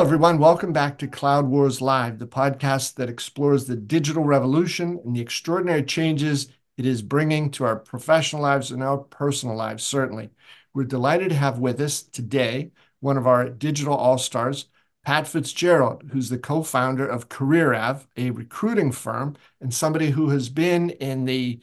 Hello, everyone. Welcome back to Cloud Wars Live, the podcast that explores the digital revolution and the extraordinary changes it is bringing to our professional lives and our personal lives, certainly. We're delighted to have with us today one of our digital all-stars, Pat Fitzgerald, who's the co-founder of CareerAve, a recruiting firm, and somebody who has been in the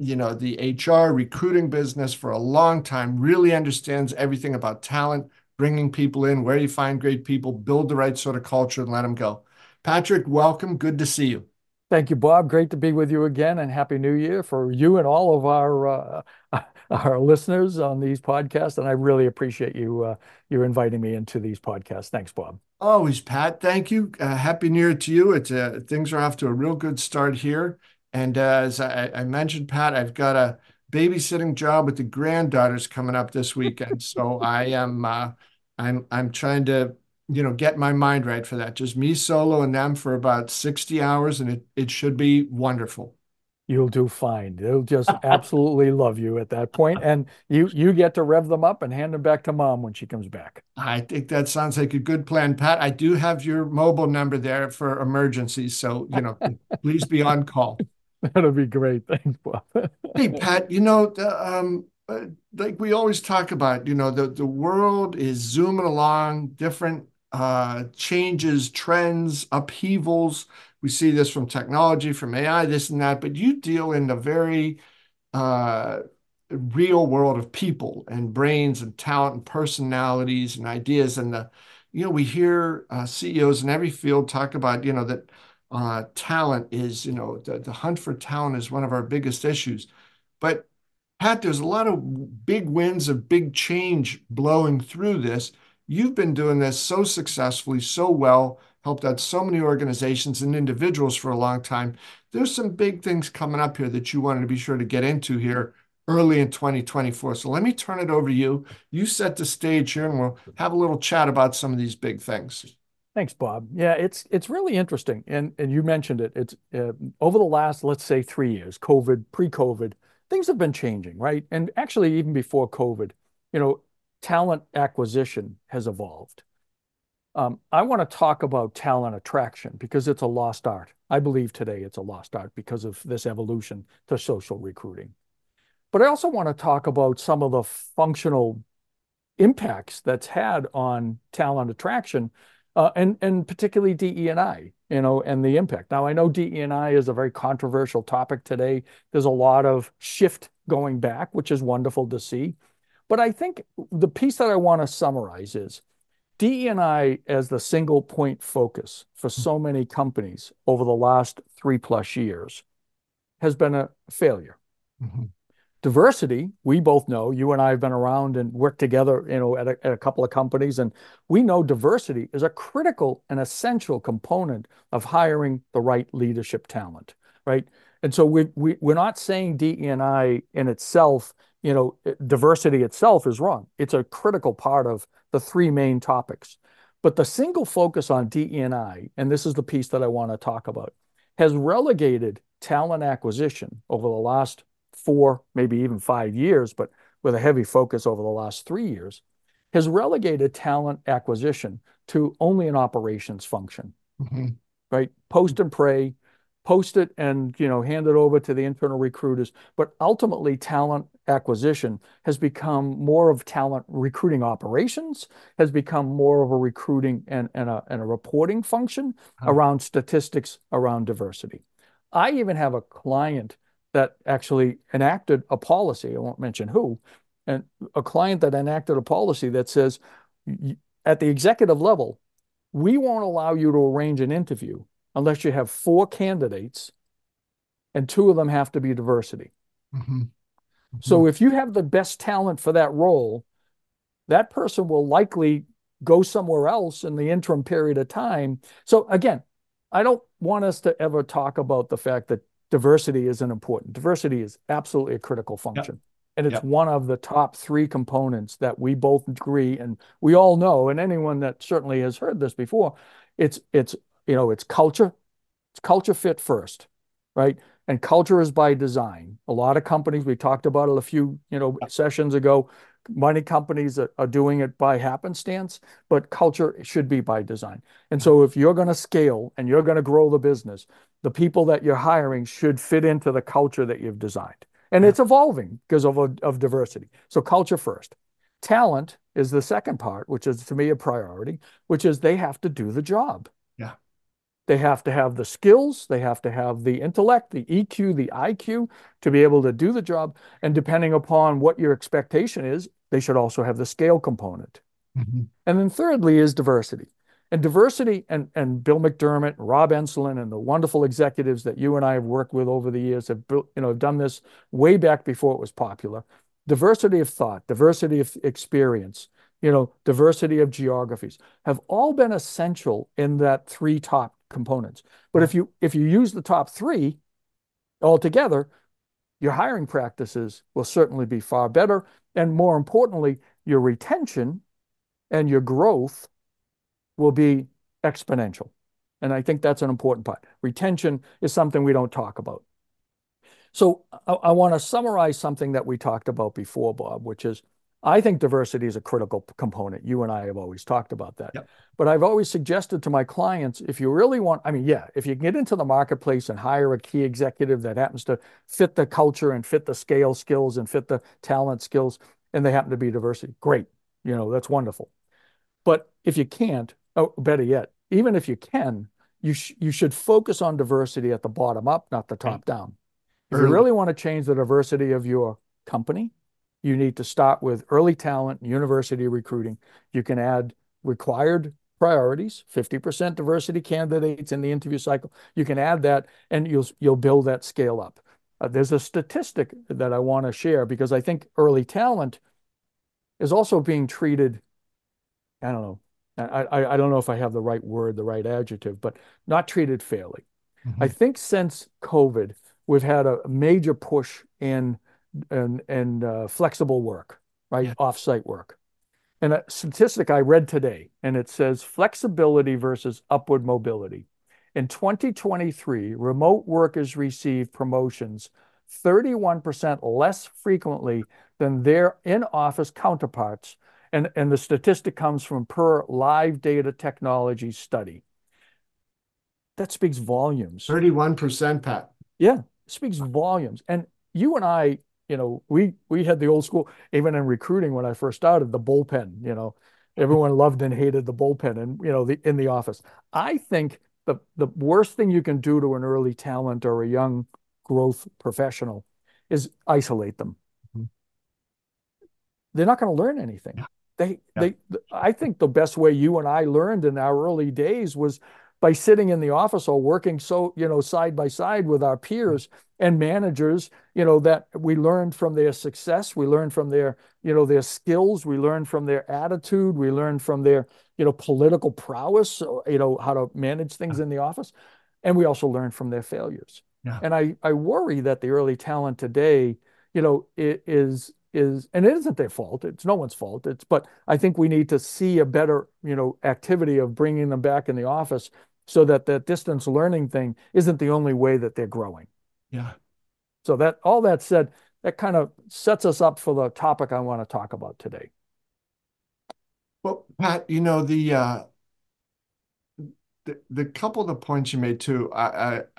HR recruiting business for a long time, really understands everything about talent, bringing people in, where you find great people, build the right sort of culture and let them go. Patrick, welcome. Good to see you. Thank you, Bob. Great to be with you again, and Happy New Year for you and all of our listeners on these podcasts. And I really appreciate you inviting me into these podcasts. Thanks, Bob. Always, Pat. Thank you. Happy New Year to you. Things are off to a real good start here. And as I mentioned, Pat, I've got a babysitting job with the granddaughters coming up this weekend. So I am... I'm trying to, get my mind right for that. Just me solo and them for about 60 hours, and it should be wonderful. You'll do fine. They'll just absolutely love you at that point. And you get to rev them up and hand them back to mom when she comes back. I think that sounds like a good plan, Pat. I do have your mobile number there for emergencies. So, please be on call. That'll be great. Thanks, Bob. Hey, Pat, like we always talk about, the world is zooming along, different changes, trends, upheavals. We see this from technology, from AI, this and that, but you deal in the very real world of people and brains and talent and personalities and ideas. And we hear CEOs in every field talk about, that talent is, the hunt for talent is one of our biggest issues. But Pat, there's a lot of big winds of big change blowing through this. You've been doing this so successfully, so well, helped out so many organizations and individuals for a long time. There's some big things coming up here that you wanted to be sure to get into here early in 2024. So let me turn it over to you. You set the stage here, and we'll have a little chat about some of these big things. Thanks, Bob. Yeah, it's really interesting. And you mentioned it. It's over the last, let's say, 3 years, COVID, pre-COVID, things have been changing, right? And actually, even before COVID, talent acquisition has evolved. I want to talk about talent attraction because it's a lost art. I believe today it's a lost art because of this evolution to social recruiting. But I also want to talk about some of the functional impacts that's had on talent attraction, and particularly DE&I, and the impact. Now, I know DE&I is a very controversial topic today. There's a lot of shift going back, which is wonderful to see. But I think the piece that I want to summarize is DE&I as the single point focus for so many companies over the last 3+ years has been a failure. Mm-hmm. Diversity, we both know, you and I have been around and worked together, at a couple of companies, and we know diversity is a critical and essential component of hiring the right leadership talent, right? And so we're not saying DE&I in itself, diversity itself is wrong. It's a critical part of the three main topics. But the single focus on DE&I, and this is the piece that I want to talk about, has relegated talent acquisition over the last 4, maybe even 5 years, but with a heavy focus over the last 3 years, has relegated talent acquisition to only an operations function, mm-hmm. right? Post and pray, post it and, hand it over to the internal recruiters. But ultimately, talent acquisition has become more of talent recruiting operations, has become more of a recruiting and a reporting function around statistics, around diversity. I even have a client that actually enacted a policy, I won't mention who, and a client that enacted a policy that says, at the executive level, we won't allow you to arrange an interview unless you have 4 candidates and 2 of them have to be diversity. Mm-hmm. Mm-hmm. So if you have the best talent for that role, that person will likely go somewhere else in the interim period of time. So again, I don't want us to ever talk about the fact that diversity isn't important. Diversity is absolutely a critical function. Yep. And it's one of the top 3 components that we both agree and we all know, and anyone that certainly has heard this before, it's culture. It's culture fit first, right? And culture is by design. A lot of companies, we talked about it a few sessions ago, Many companies are doing it by happenstance, but culture should be by design. And so if you're going to scale and you're going to grow the business, the people that you're hiring should fit into the culture that you've designed. And it's evolving because of diversity. So culture first. Talent is the second part, which is to me a priority, which is they have to do the job. Yeah. They have to have the skills, they have to have the intellect, the EQ, the IQ to be able to do the job. And depending upon what your expectation is, they should also have the scale component. Mm-hmm. And then thirdly is diversity. And diversity, and Bill McDermott, Rob Enslin, and the wonderful executives that you and I have worked with over the years have built, have done this way back before it was popular. Diversity of thought, diversity of experience, diversity of geographies have all been essential in that three top components. But if you use the top three altogether, your hiring practices will certainly be far better. And more importantly, your retention and your growth will be exponential. And I think that's an important part. Retention is something we don't talk about. So I want to summarize something that we talked about before, Bob, which is I think diversity is a critical component. You and I have always talked about that. Yep. But I've always suggested to my clients, if you really want, if you can get into the marketplace and hire a key executive that happens to fit the culture and fit the scale skills and fit the talent skills, and they happen to be diversity, great. That's wonderful. But if you can't, better yet, even if you can, you should focus on diversity at the bottom up, not the top down. If you really want to change the diversity of your company, you need to start with early talent, university recruiting. You can add required priorities, 50% diversity candidates in the interview cycle. You can add that and you'll build that scale up. There's a statistic that I want to share because I think early talent is also being treated, I don't know if I have the right word, the right adjective, but not treated fairly. Mm-hmm. I think since COVID, we've had a major push in flexible work, right? Yeah. Offsite work. And a statistic I read today, and it says flexibility versus upward mobility. In 2023, remote workers received promotions 31% less frequently than their in-office counterparts. And the statistic comes from per Live Data Technology study. That speaks volumes. 31%, Pat. Yeah, it speaks volumes. And you and I, we had the old school, even in recruiting when I first started, the bullpen, everyone loved and hated the bullpen and, in the office. I think the worst thing you can do to an early talent or a young growth professional is isolate them. Mm-hmm. They're not going to learn anything. Yeah. I think the best way you and I learned in our early days was by sitting in the office or working side by side with our peers and managers, that we learned from their success, we learned from their, their skills, we learned from their attitude, we learned from their, political prowess, how to manage things in the office. And we also learned from their failures. Yeah. And I worry that the early talent today, and it isn't their fault. It's no one's fault. But I think we need to see a better, activity of bringing them back in the office so that that distance learning thing isn't the only way that they're growing. Yeah. So that, all that said, that kind of sets us up for the topic I want to talk about today. Well, Pat, the couple of the points you made too, I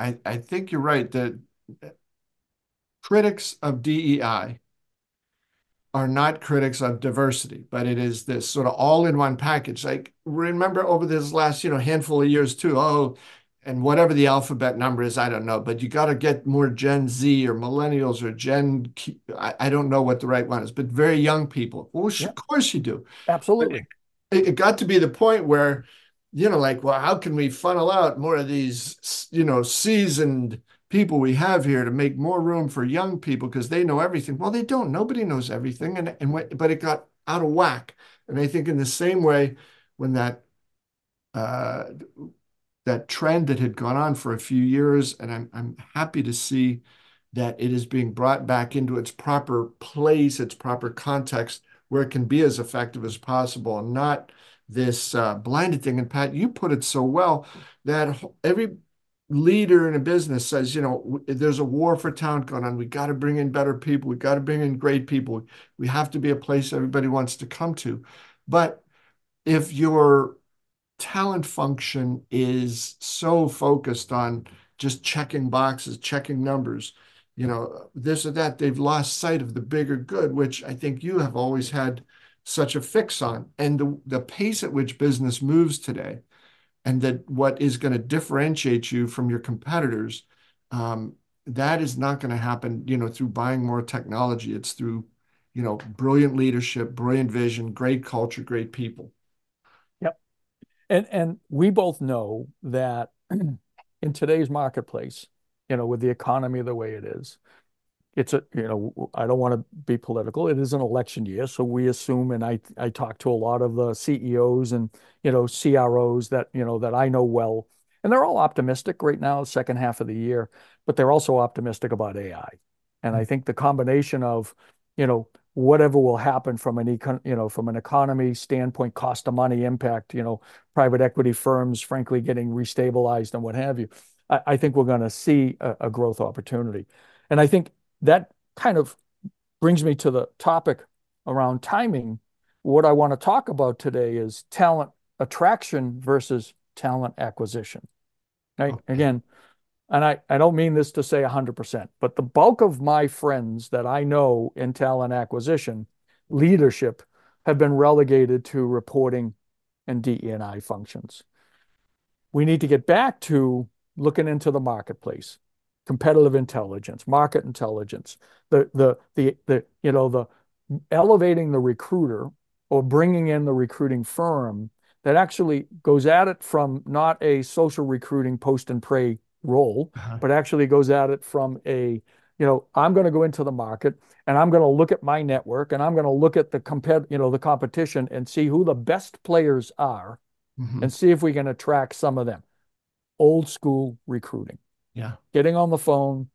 think you're right that critics of DEI are not critics of diversity, but it is this sort of all-in-one package. Like, remember over this last, handful of years too, and whatever the alphabet number is, I don't know, but you got to get more Gen Z or millennials or I don't know what the right one is, but very young people. Well, of course you do. Absolutely. It got to be the point where, how can we funnel out more of these, seasoned people we have here to make more room for young people because they know everything. Well, they don't. Nobody knows everything. But it got out of whack. And I think in the same way, when that trend that had gone on for a few years, and I'm happy to see that it is being brought back into its proper place, its proper context, where it can be as effective as possible and not this blinded thing. And Pat, you put it so well that every leader in a business says, you know, there's a war for talent going on. We got to bring in better people. We got to bring in great people. We have to be a place everybody wants to come to. But if your talent function is so focused on just checking boxes, checking numbers, you know, this or that, they've lost sight of the bigger good, which I think you have always had such a fix on. And the pace at which business moves today, and that what is going to differentiate you from your competitors, that is not going to happen, you know, through buying more technology. It's through, you know, brilliant leadership, brilliant vision, great culture, great people. Yep. And we both know that in today's marketplace, you know, with the economy the way it is, it's a, you know, I don't want to be political. It is an election year. So we assume, and I talk to a lot of the CEOs and, you know, CROs that, you know, that I know well, and they're all optimistic right now, second half of the year, but they're also optimistic about AI. And I think the combination of, you know, whatever will happen from an economy standpoint, cost of money impact, you know, private equity firms, frankly, getting restabilized and what have you, I think we're going to see a growth opportunity. And I think that kind of brings me to the topic around timing. What I want to talk about today is talent attraction versus talent acquisition. Right? Okay. Again, and I don't mean this to say 100%, but the bulk of my friends that I know in talent acquisition, leadership, have been relegated to reporting and DE&I functions. We need to get back to looking into the marketplace. Competitive intelligence, market intelligence, the elevating the recruiter or bringing in the recruiting firm that actually goes at it from not a social recruiting post and pray role, but actually goes at it from a, you know, I'm going to go into the market and I'm going to look at my network and I'm going to look at the competition and see who the best players are, and see if we can attract some of them. Old school recruiting. Yeah. Getting on the phone,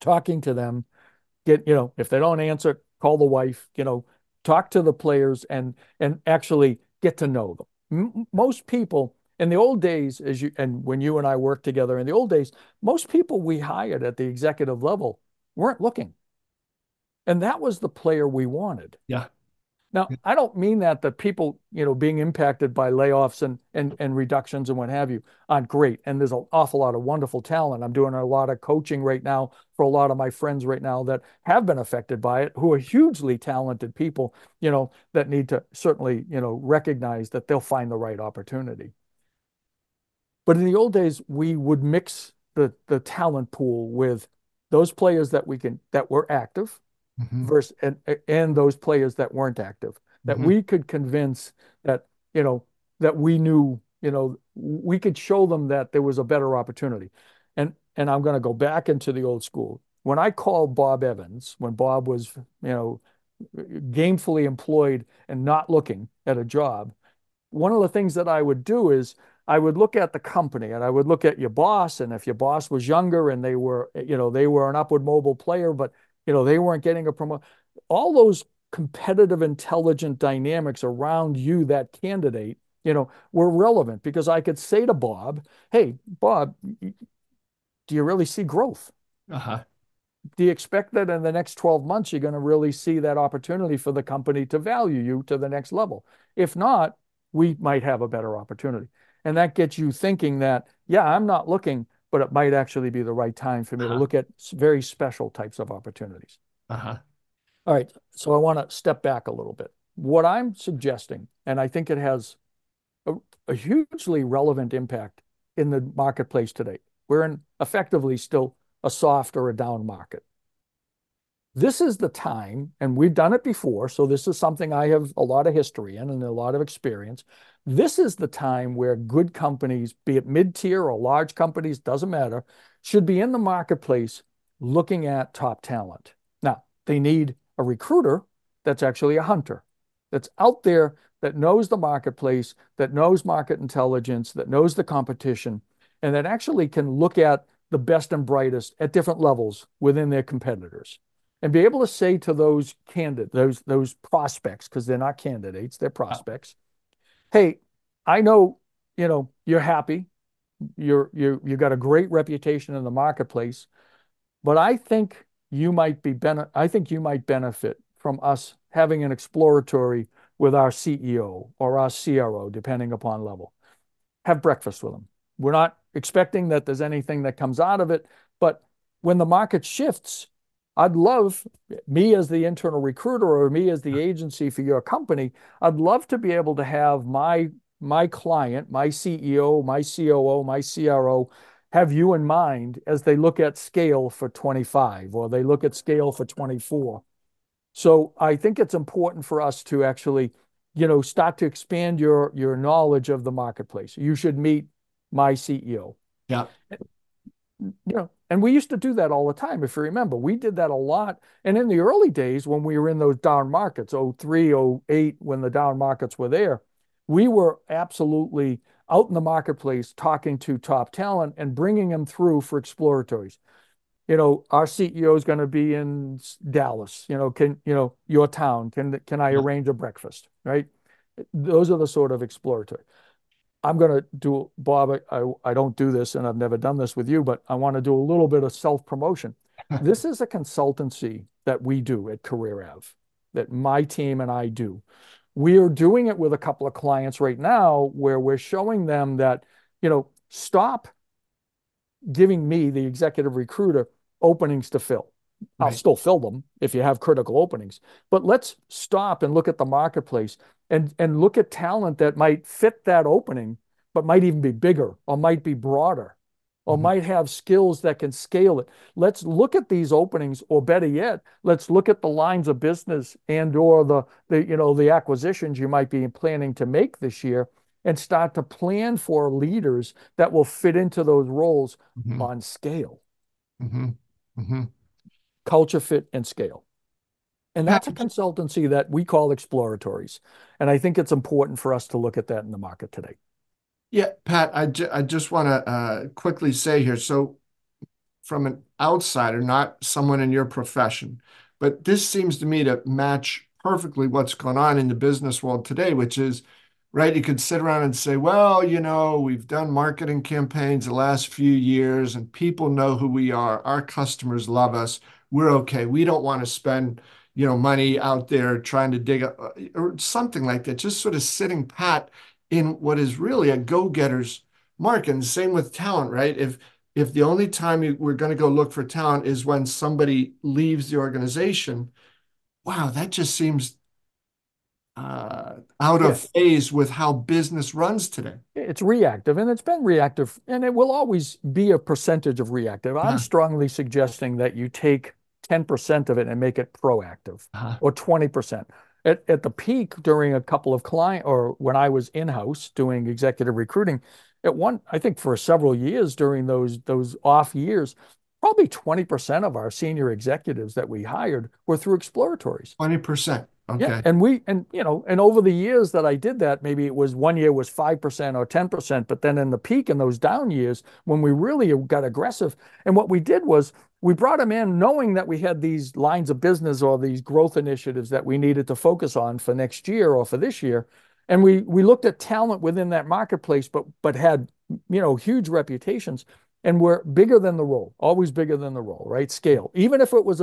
talking to them, if they don't answer, call the wife, you know, talk to the players and actually get to know them. Most people in the old days, when you and I worked together in the old days, most people we hired at the executive level weren't looking. And that was the player we wanted. Yeah. Now, I don't mean that people, you know, being impacted by layoffs and reductions and what have you aren't great. And there's an awful lot of wonderful talent. I'm doing a lot of coaching right now for a lot of my friends right now that have been affected by it, who are hugely talented people, you know, that need to certainly, you know, recognize that they'll find the right opportunity. But in the old days, we would mix the talent pool with those players that were active, versus and those players that weren't active, that we could convince that, you know, that we knew, you know, we could show them that there was a better opportunity. And I'm going to go back into the old school. When I called Bob Evans, when Bob was, you know, gamefully employed and not looking at a job, one of the things that I would do is I would look at the company and I would look at your boss. And if your boss was younger and they were, you know, they were an upward mobile player, but you know, they weren't getting a promotion. All those competitive, intelligent dynamics around you, that candidate, you know, were relevant because I could say to Bob, hey, Bob, do you really see growth? Do you expect that in the next 12 months, you're going to really see that opportunity for the company to value you to the next level? If not, we might have a better opportunity. And that gets you thinking that, yeah, I'm not looking, but it might actually be the right time for me to look at very special types of opportunities. All right, so I want to step back a little bit. What I'm suggesting, and I think it has a hugely relevant impact in the marketplace today. We're in effectively still a soft or a down market. This is the time, and we've done it before, so this is something I have a lot of history in and a lot of experience. This is the time where good companies, be it mid-tier or large companies, doesn't matter, should be in the marketplace looking at top talent. Now, they need a recruiter that's actually a hunter, that's out there, that knows the marketplace, that knows market intelligence, that knows the competition, and that actually can look at the best and brightest at different levels within their competitors. And be able to say to those those prospects, because they're not candidates, they're prospects, hey, I know, you know, you're happy, you've got a great reputation in the marketplace, but I think you might be benefit from us having an exploratory with our CEO or our CRO, depending upon level. Have breakfast with them. We're not expecting that there's anything that comes out of it, but when the market shifts, I'd love, me as the internal recruiter or me as the agency for your company, I'd love to be able to have my client, my CEO, my COO, my CRO, have you in mind as they look at scale for 25 or they look at scale for 24. So I think it's important for us to actually, you know, start to expand your knowledge of the marketplace. You should meet my CEO. Yeah. You know, and we used to do that all the time. If you remember, we did that a lot. And in the early days when we were in those down markets, 03, 08, when the down markets were there, we were absolutely out in the marketplace talking to top talent and bringing them through for exploratories. You know, our CEO is going to be in Dallas, you know, your town, can I arrange a breakfast, right? Those are the sort of exploratory. I'm going to do, Bob, I don't do this and I've never done this with you, but I want to do a little bit of self-promotion. This is a consultancy that we do at CareerAve, that my team and I do. We are doing it with a couple of clients right now where we're showing them that, you know, stop giving me, the executive recruiter, openings to fill. Right. I'll still fill them if you have critical openings, but let's stop and look at the marketplace and look at talent that might fit that opening, but might even be bigger or might be broader or might have skills that can scale it. Let's look at these openings, or better yet, let's look at the lines of business and or the acquisitions you might be planning to make this year and start to plan for leaders that will fit into those roles on scale. Culture fit and scale. And that's a consultancy that we call exploratories. And I think it's important for us to look at that in the market today. Yeah, Pat, I just want to quickly say here, so from an outsider, not someone in your profession, but this seems to me to match perfectly what's going on in the business world today, which is, right, you could sit around and say, well, you know, we've done marketing campaigns the last few years and people know who we are. Our customers love us. We're okay. We don't want to spend, you know, money out there trying to dig up or something like that. Just sort of sitting pat in what is really a go-getter's market. And same with talent, right? If the only time we're going to go look for talent is when somebody leaves the organization, wow, that just seems out of phase with how business runs today. It's reactive, and it's been reactive, and it will always be a percentage of reactive. I'm strongly suggesting that you take 10% of it and make it proactive, or 20%. At the peak during a couple of client, or when I was in-house doing executive recruiting, I think for several years during those off years, probably 20% of our senior executives that we hired were through exploratories. 20%. Okay. Yeah, and over the years that I did that, maybe it was one year was 5% or 10%, but then in the peak in those down years when we really got aggressive, and what we did was we brought them in knowing that we had these lines of business or these growth initiatives that we needed to focus on for next year or for this year, and we looked at talent within that marketplace, but had, you know, huge reputations and were bigger than the role, always bigger than the role, right? Scale, even if it was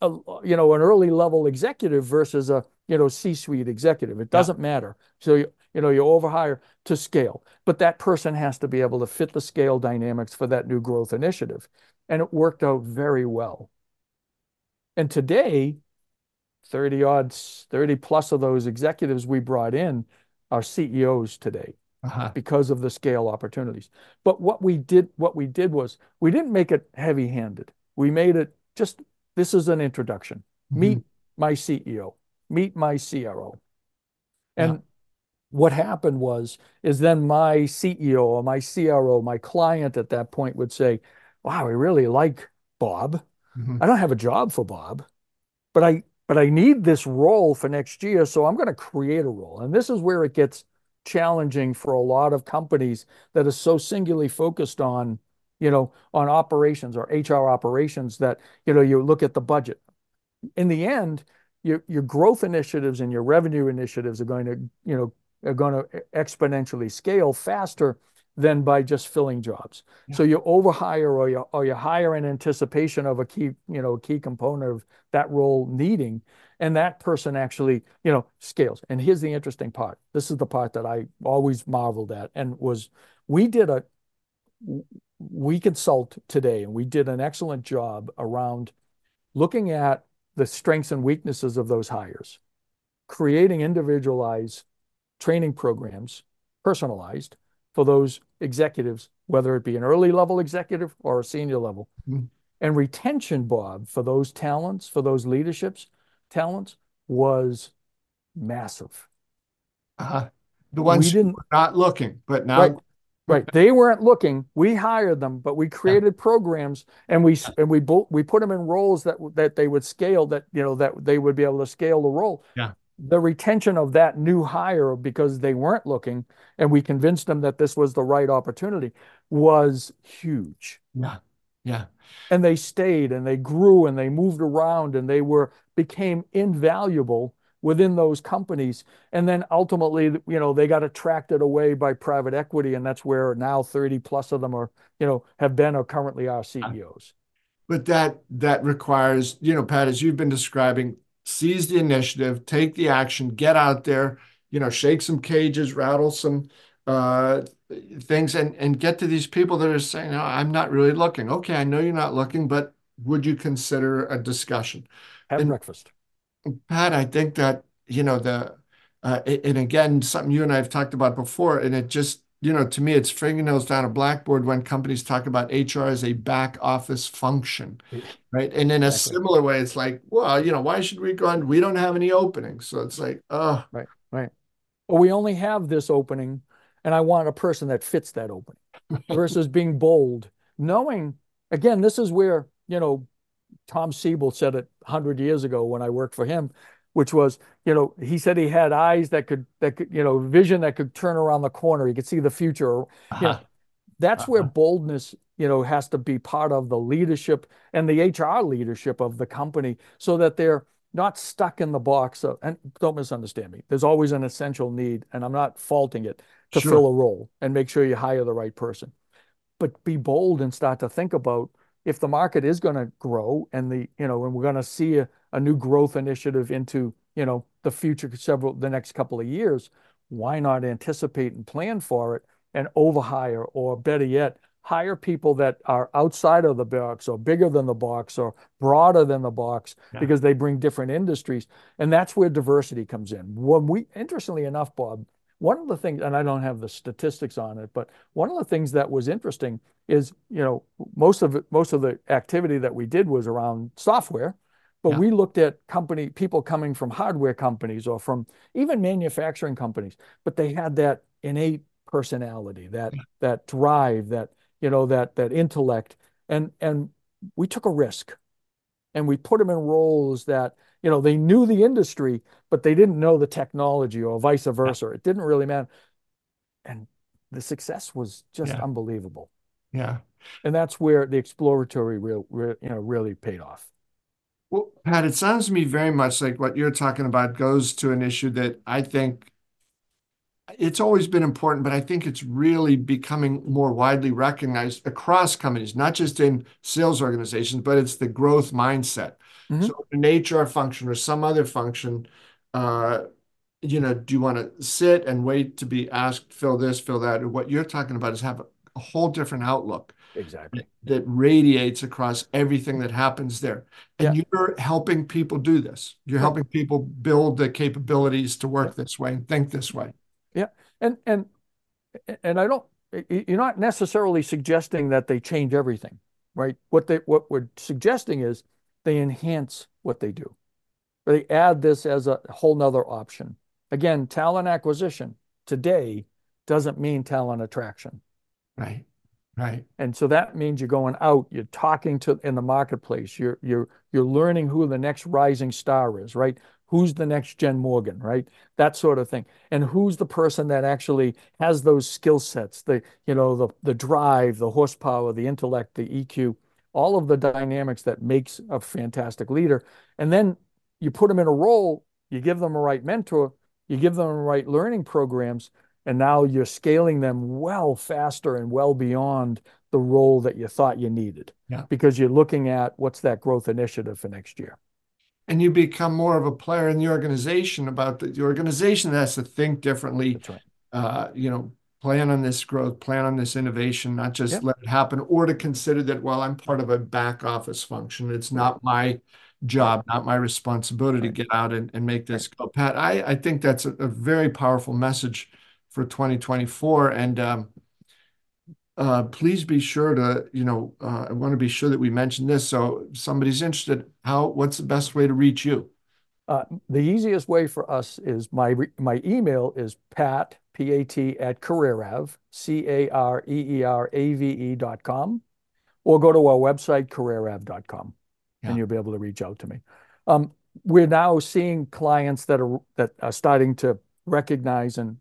an early level executive versus a, you know, C-suite executive. It doesn't matter. So, you overhire to scale, but that person has to be able to fit the scale dynamics for that new growth initiative. And it worked out very well. And today, 30 plus of those executives we brought in are CEOs today because of the scale opportunities. But what we did was we didn't make it heavy-handed. We made it just, this is an introduction. Meet my CEO, meet my CRO. And what happened is then my CEO or my CRO, my client at that point would say, wow, I really like Bob. I don't have a job for Bob, but I need this role for next year. So I'm going to create a role. And this is where it gets challenging for a lot of companies that are so singularly focused on, you know, on operations or HR operations, that, you know, you look at the budget. In the end, your growth initiatives and your revenue initiatives are going to exponentially scale faster than by just filling jobs. Yeah. So you overhire or you hire in anticipation of a key component of that role needing, and that person actually, scales. And here's the interesting part. This is the part that I always marveled at, and was we consult today, and we did an excellent job around looking at the strengths and weaknesses of those hires, creating individualized training programs, personalized, for those executives, whether it be an early level executive or a senior level. Mm-hmm. And retention, Bob, for those talents, for those leadership talents, was massive. The ones who were not looking, but now... Right. They weren't looking. We hired them, but we created programs, and we put them in roles that they would scale, that they would be able to scale the role. Yeah. The retention of that new hire, because they weren't looking and we convinced them that this was the right opportunity, was huge. Yeah. Yeah. And they stayed, and they grew, and they moved around, and they became invaluable within those companies. And then ultimately, they got attracted away by private equity, and that's where now 30 plus of them are, have been or currently are CEOs. But that requires, Pat, as you've been describing, seize the initiative, take the action, get out there, shake some cages, rattle some things, and get to these people that are saying, no, I'm not really looking. Okay, I know you're not looking, but would you consider a discussion? Have breakfast. Pat, I think that, and again, something you and I have talked about before, and it just, to me, it's fingernails down a blackboard when companies talk about HR as a back office function, right? And in a similar way, it's like, well, why should we go on? We don't have any openings. So it's like, oh. Right. Well, we only have this opening, and I want a person that fits that opening versus being bold, knowing, again, this is where, Tom Siebel said it 100 years ago when I worked for him, which was, he said he had eyes that could vision that could turn around the corner. He could see the future. Uh-huh. That's where boldness, has to be part of the leadership and the HR leadership of the company, so that they're not stuck in the box. And don't misunderstand me. There's always an essential need, and I'm not faulting it, to fill a role and make sure you hire the right person. But be bold and start to think about, if the market is going to grow and and we're going to see a new growth initiative into, the future, the next couple of years, why not anticipate and plan for it and overhire, or better yet, hire people that are outside of the box or bigger than the box or broader than the box, because they bring different industries. And that's where diversity comes in. Interestingly enough, Bob, one of the things, and I don't have the statistics on it, but one of the things that was interesting is, most of the activity that we did was around software, but we looked at people coming from hardware companies or from even manufacturing companies, but they had that innate personality, that drive, that intellect, and we took a risk, and we put them in roles that, they knew the industry, but they didn't know the technology, or vice versa. It didn't really matter. And the success was just unbelievable. Yeah. And that's where the exploratory really paid off. Well, Pat, it sounds to me very much like what you're talking about goes to an issue that I think it's always been important, but I think it's really becoming more widely recognized across companies, not just in sales organizations, but it's the growth mindset. Mm-hmm. So an HR function or some other function, do you want to sit and wait to be asked, fill this, fill that? What you're talking about is have a whole different outlook. Exactly. That radiates across everything that happens there. And you're helping people do this. You're helping people build the capabilities to work this way and think this way. Yeah. And you're not necessarily suggesting that they change everything, right? What we're suggesting is they enhance what they do. They add this as a whole nother option. Again, talent acquisition today doesn't mean talent attraction. Right. Right. And so that means you're going out, you're talking to in the marketplace, you're learning who the next rising star is, right? Who's the next Jen Morgan, right? That sort of thing. And who's the person that actually has those skill sets, the drive, the horsepower, the intellect, the EQ, all of the dynamics that makes a fantastic leader. And then you put them in a role, you give them a right mentor, you give them the right learning programs, And now you're scaling them well faster and well beyond the role that you thought you needed, because you're looking at what's that growth initiative for next year. And you become more of a player in the organization about the organization has to think differently. That's right. You know, plan on this growth, plan on this innovation, not just let it happen, or to consider that, well, I'm part of a back office function. It's not my job, not my responsibility to get out and make this go. Pat, I think that's a very powerful message for 2024. And please be sure to, I want to be sure that we mention this. So if somebody's interested, what's the best way to reach you? The easiest way for us is my email is pat, P-A-T at CareerAve, CareerAve.com, or go to our website, CareerAve.com, and you'll be able to reach out to me. We're now seeing clients that are starting to recognize and,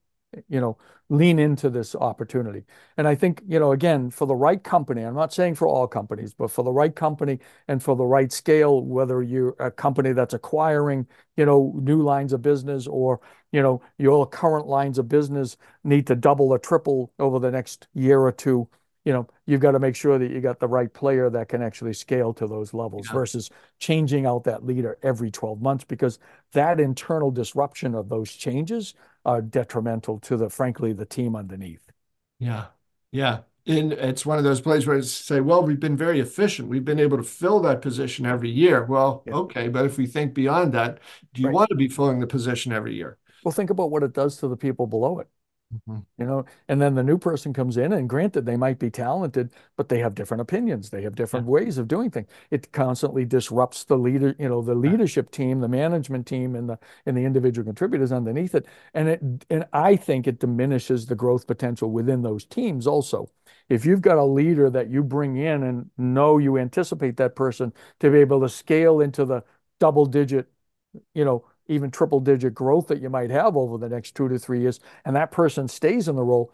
lean into this opportunity. And I think, again, for the right company, I'm not saying for all companies, but for the right company and for the right scale, whether you're a company that's acquiring, new lines of business or, your current lines of business need to double or triple over the next year or two, you've got to make sure that you got the right player that can actually scale to those levels versus changing out that leader every 12 months, because that internal disruption of those changes are detrimental to the team underneath. Yeah. Yeah. And it's one of those places where you say, well, we've been very efficient. We've been able to fill that position every year. Well, okay. But if we think beyond that, do you want to be filling the position every year? Well, think about what it does to the people below it. And then the new person comes in, and granted, they might be talented, but they have different opinions. They have different ways of doing things. It constantly disrupts the leader, the leadership team, the management team, and the individual contributors underneath it. And I think it diminishes the growth potential within those teams also. If you've got a leader that you bring in and know you anticipate that person to be able to scale into the double digit, even triple digit growth that you might have over the next 2 to 3 years, and that person stays in the role,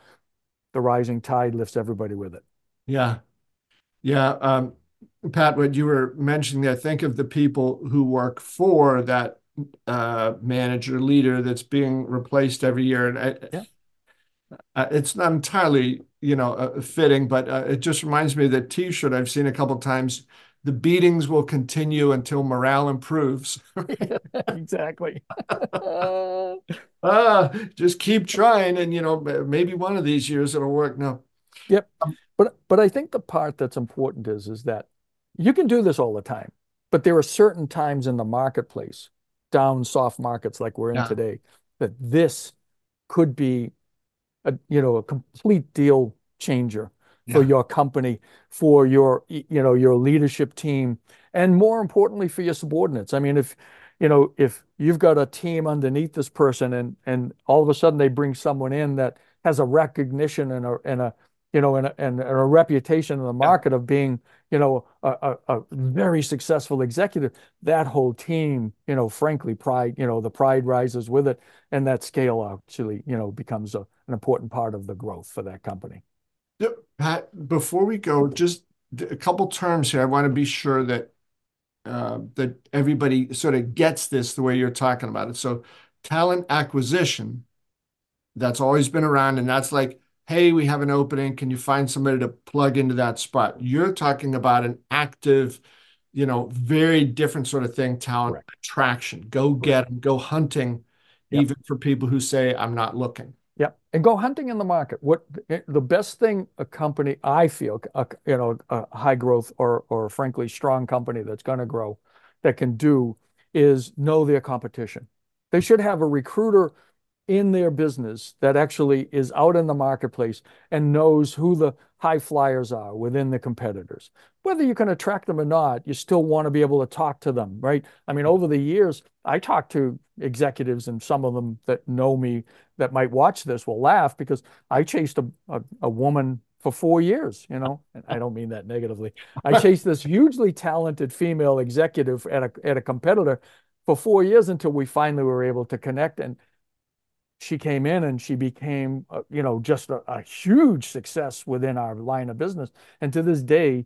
the rising tide lifts everybody with it. Yeah. Yeah. Pat, what you were mentioning there, think of the people who work for that manager, leader that's being replaced every year. And it's not entirely, fitting, but it just reminds me of that T-shirt I've seen a couple of times. The beatings will continue until morale improves. Exactly. Just keep trying. And, maybe one of these years it'll work. No. Yep. But I think the part that's important is that you can do this all the time, but there are certain times in the marketplace, down soft markets like we're in today, that this could be a complete deal changer for your company, for your, your leadership team, and more importantly, for your subordinates. I mean, if you've got a team underneath this person and all of a sudden they bring someone in that has a recognition and a reputation in the market of being, a very successful executive, that whole team, frankly, pride, the pride rises with it, and that scale actually, becomes an important part of the growth for that company. Pat, before we go, just a couple terms here. I want to be sure that that everybody sort of gets this the way you're talking about it. So talent acquisition, that's always been around, and that's like, hey, we have an opening. Can you find somebody to plug into that spot? You're talking about an active, very different sort of thing, talent attraction. Go get them, go hunting, even for people who say, I'm not looking. Yep. And go hunting in the market. What the best thing a company, I feel, a high growth or frankly strong company that's going to grow that can do is know their competition. They should have a recruiter in their business that actually is out in the marketplace and knows who the high flyers are within the competitors. Whether you can attract them or not, you still want to be able to talk to them, right? I mean, over the years, I talked to executives, and some of them that know me that might watch this will laugh because I chased a woman for 4 years, and I don't mean that negatively. I chased this hugely talented female executive at a competitor for 4 years until we finally were able to connect, and she came in and she became, just a huge success within our line of business. And to this day,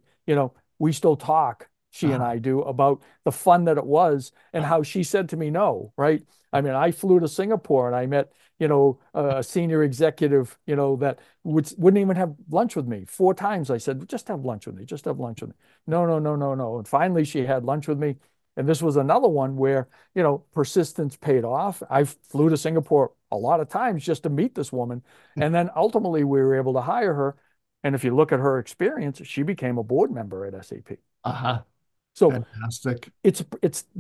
we still talk she and I do about the fun that it was and how she said to me, no, right? I mean, I flew to Singapore and I met, you know, a senior executive, you know, that wouldn't even have lunch with me. 4 times I said, just have lunch with me, just have lunch with me. No, no, no, no, no. And finally she had lunch with me. And this was another one where, you know, persistence paid off. I flew to Singapore a lot of times just to meet this woman. And then ultimately we were able to hire her. And if you look at her experience, she became a board member at SAP. So fantastic. It's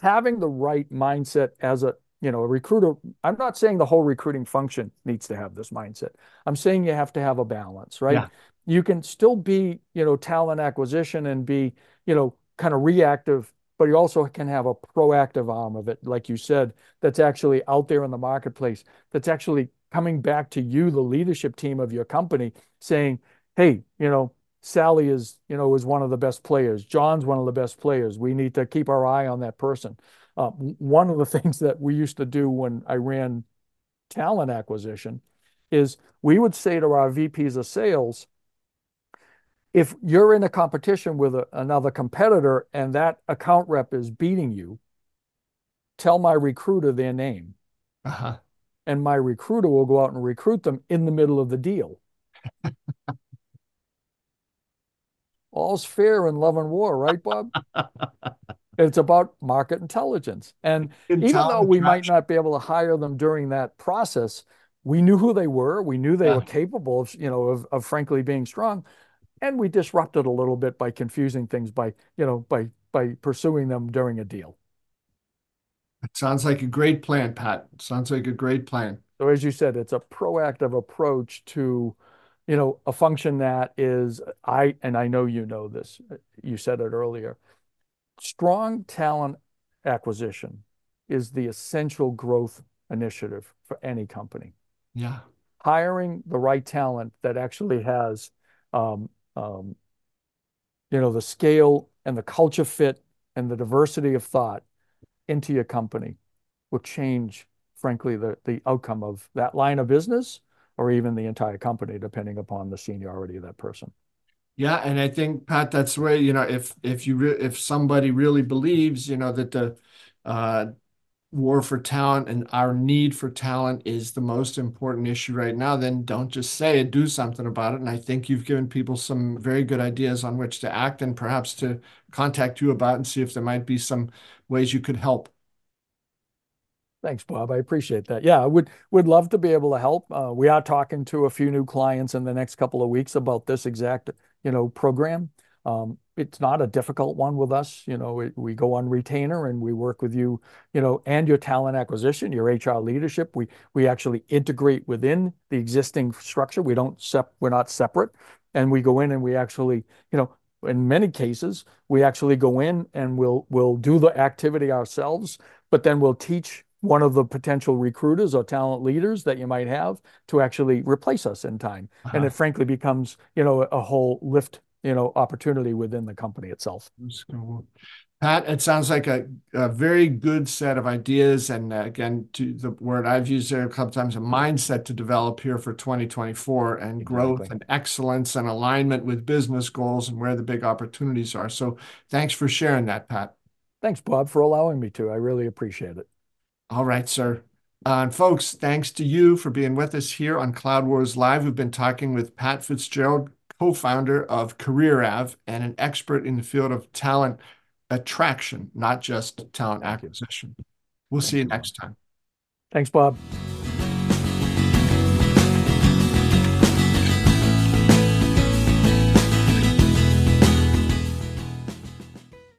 having the right mindset as a, you know, a recruiter. I'm not saying the whole recruiting function needs to have this mindset. I'm saying you have to have a balance, right? Yeah. You can still be, you know, talent acquisition and be, you know, kind of reactive, but you also can have a proactive arm of it, like you said, that's actually out there in the marketplace, that's actually coming back to you, the leadership team of your company, saying, hey, you know, Sally is, you know, is one of the best players. John's one of the best players. We need to keep our eye on that person. One of the things that we used to do when I ran talent acquisition is we would say to our VPs of sales, if you're in a competition with another competitor and that account rep is beating you, tell my recruiter their name. And my recruiter will go out and recruit them in the middle of the deal. All's fair in love and war, right, Bob? It's about market intelligence. And even though we might not be able to hire them during that process, we knew who they were. We knew they were capable of, you know, of frankly being strong. And we disrupted a little bit by confusing things by, you know, by pursuing them during a deal. It sounds like a great plan, Pat. It sounds like a great plan. So as you said, it's a proactive approach to, you know, a function that is, I know you know this, you said it earlier, strong talent acquisition is the essential growth initiative for any company. Yeah. Hiring the right talent that actually has, you know, the scale and the culture fit and the diversity of thought into your company will change, frankly, the outcome of that line of business or even the entire company, depending upon the seniority of that person. Yeah, and I think, Pat, that's where, you know, if somebody really believes, you know, that the war for talent and our need for talent is the most important issue right now, then don't just say it, do something about it. And I think you've given people some very good ideas on which to act and perhaps to contact you about and see if there might be some ways you could help. Thanks, Bob. I appreciate that. Yeah, I would love to be able to help. We are talking to a few new clients in the next couple of weeks about this exact, you know, program. It's not a difficult one with us. You know, we go on retainer and we work with you, you know, and your talent acquisition, your HR leadership. We actually integrate within the existing structure. We're not separate, and we go in and we actually, you know, in many cases, we actually go in and we'll do the activity ourselves, but then we'll teach one of the potential recruiters or talent leaders that you might have to actually replace us in time. And it frankly becomes, you know, a whole lift, you know, opportunity within the company itself. Pat, it sounds like a very good set of ideas. And again, to the word I've used there a couple of times, a mindset to develop here for 2024 and growth and excellence and alignment with business goals and where the big opportunities are. So thanks for sharing that, Pat. Thanks, Bob, for allowing me to. I really appreciate it. All right, sir. And folks, thanks to you for being with us here on Cloud Wars Live. We've been talking with Pat Fitzgerald, co-founder of CareerAve and an expert in the field of talent attraction, not just talent acquisition. We'll see you next time. Thanks, Bob.